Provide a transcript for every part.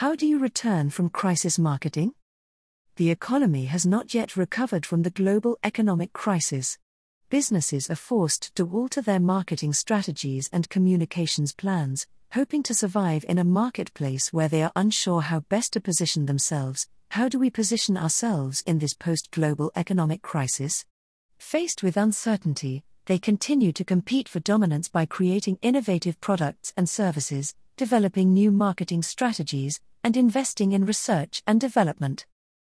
How do you return from crisis marketing? The economy has not yet recovered from the global economic crisis. Businesses are forced to alter their marketing strategies and communications plans, hoping to survive in a marketplace where they are unsure how best to position themselves. How do we position ourselves in this post-global economic crisis? Faced with uncertainty, they continue to compete for dominance by creating innovative products and services, developing new marketing strategies, and investing in research and development.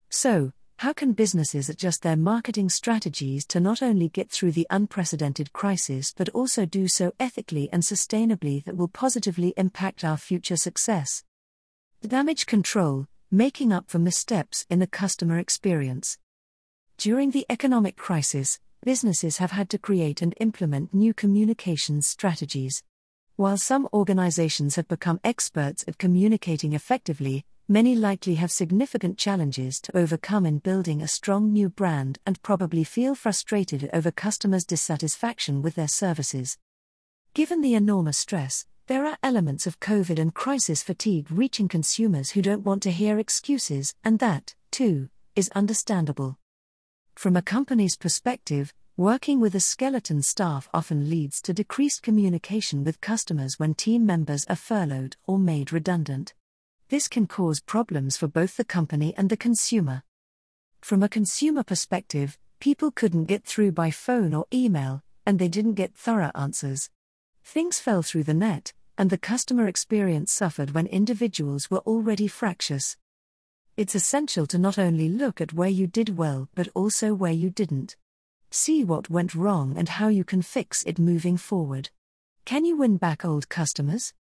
So, how can businesses adjust their marketing strategies to not only get through the unprecedented crisis but also do so ethically and sustainably that will positively impact our future success? Damage control, making up for missteps in the customer experience. During the economic crisis, businesses have had to create and implement new communications strategies. While some organizations have become experts at communicating effectively, many likely have significant challenges to overcome in building a strong new brand and probably feel frustrated over customers' dissatisfaction with their services. Given the enormous stress, there are elements of COVID and crisis fatigue reaching consumers who don't want to hear excuses, and that, too, is understandable. From a company's perspective, working with a skeleton staff often leads to decreased communication with customers when team members are furloughed or made redundant. This can cause problems for both the company and the consumer. From a consumer perspective, people couldn't get through by phone or email, and they didn't get thorough answers. Things fell through the net, and the customer experience suffered when individuals were already fractious. It's essential to not only look at where you did well but also where you didn't. See what went wrong and how you can fix it moving forward. Can you win back old customers?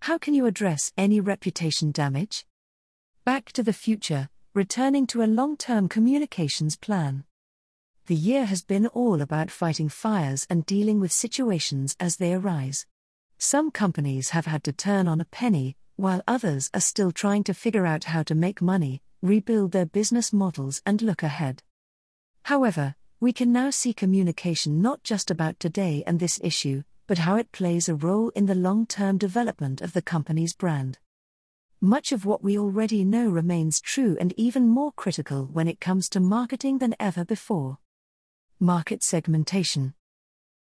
How can you address any reputation damage? Back to the future, returning to a long-term communications plan. The year has been all about fighting fires and dealing with situations as they arise. Some companies have had to turn on a penny, while others are still trying to figure out how to make money, rebuild their business models, and look ahead. However, we can now see communication not just about today and this issue, but how it plays a role in the long-term development of the company's brand. Much of what we already know remains true and even more critical when it comes to marketing than ever before. Market segmentation.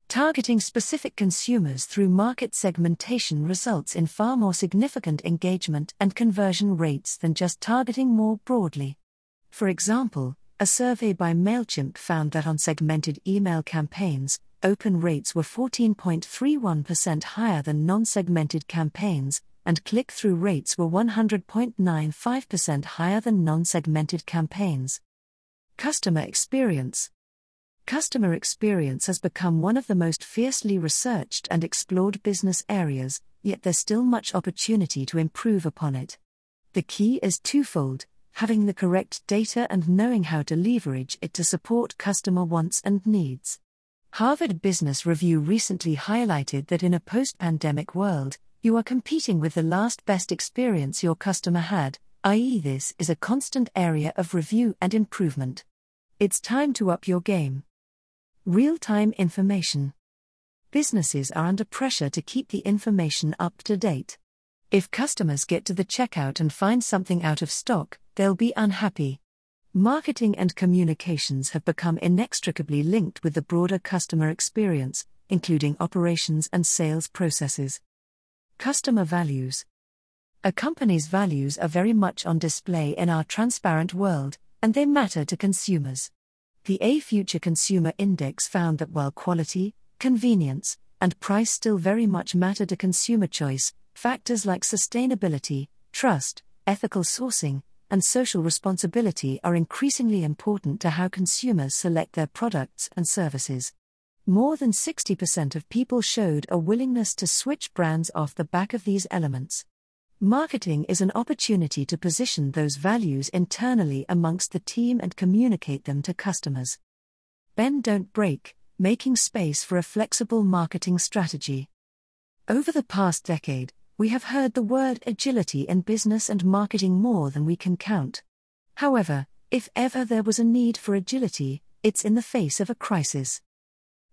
Targeting specific consumers through market segmentation results in far more significant engagement and conversion rates than just targeting more broadly. For example, a survey by MailChimp found that on segmented email campaigns, open rates were 14.31% higher than non-segmented campaigns, and click-through rates were 100.95% higher than non-segmented campaigns. Customer experience. Customer experience has become one of the most fiercely researched and explored business areas, yet there's still much opportunity to improve upon it. The key is twofold: having the correct data and knowing how to leverage it to support customer wants and needs. Harvard Business Review recently highlighted that in a post-pandemic world, you are competing with the last best experience your customer had, i.e., this is a constant area of review and improvement. It's time to up your game. Real-time information. Businesses are under pressure to keep the information up to date. If customers get to the checkout and find something out of stock, they'll be unhappy. Marketing and communications have become inextricably linked with the broader customer experience, including operations and sales processes. Customer values. A company's values are very much on display in our transparent world, and they matter to consumers. The A Future Consumer Index found that while quality, convenience, and price still very much matter to consumer choice, factors like sustainability, trust, ethical sourcing, and social responsibility are increasingly important to how consumers select their products and services. More than 60% of people showed a willingness to switch brands off the back of these elements. Marketing is an opportunity to position those values internally amongst the team and communicate them to customers. Bend, don't break, making space for a flexible marketing strategy. Over the past decade, we have heard the word agility in business and marketing more than we can count. However, if ever there was a need for agility, it's in the face of a crisis.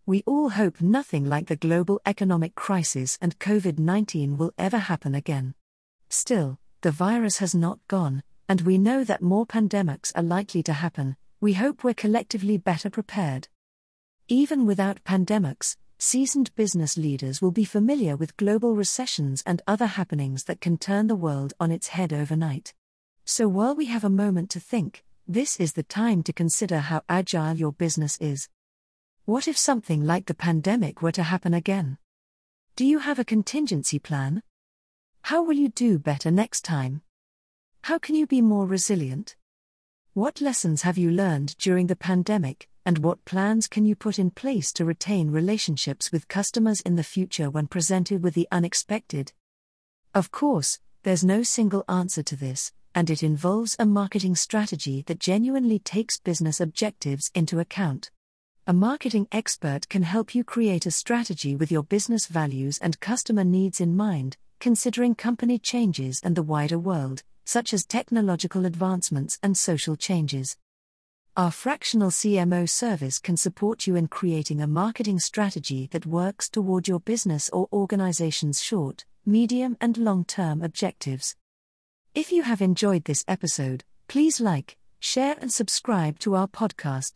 We all hope nothing like the global economic crisis and COVID-19 will ever happen again. Still, the virus has not gone, and we know that more pandemics are likely to happen, we hope we're collectively better prepared. Even without pandemics, seasoned business leaders will be familiar with global recessions and other happenings that can turn the world on its head overnight. So while we have a moment to think, this is the time to consider how agile your business is. What if something like the pandemic were to happen again? Do you have a contingency plan? How will you do better next time? How can you be more resilient? What lessons have you learned during the pandemic, and what plans can you put in place to retain relationships with customers in the future when presented with the unexpected? Of course, there's no single answer to this, and it involves a marketing strategy that genuinely takes business objectives into account. A marketing expert can help you create a strategy with your business values and customer needs in mind, considering company changes and the wider world, such as technological advancements and social changes. Our fractional CMO service can support you in creating a marketing strategy that works toward your business or organization's short, medium, and long-term objectives. If you have enjoyed this episode, please like, share, and subscribe to our podcast.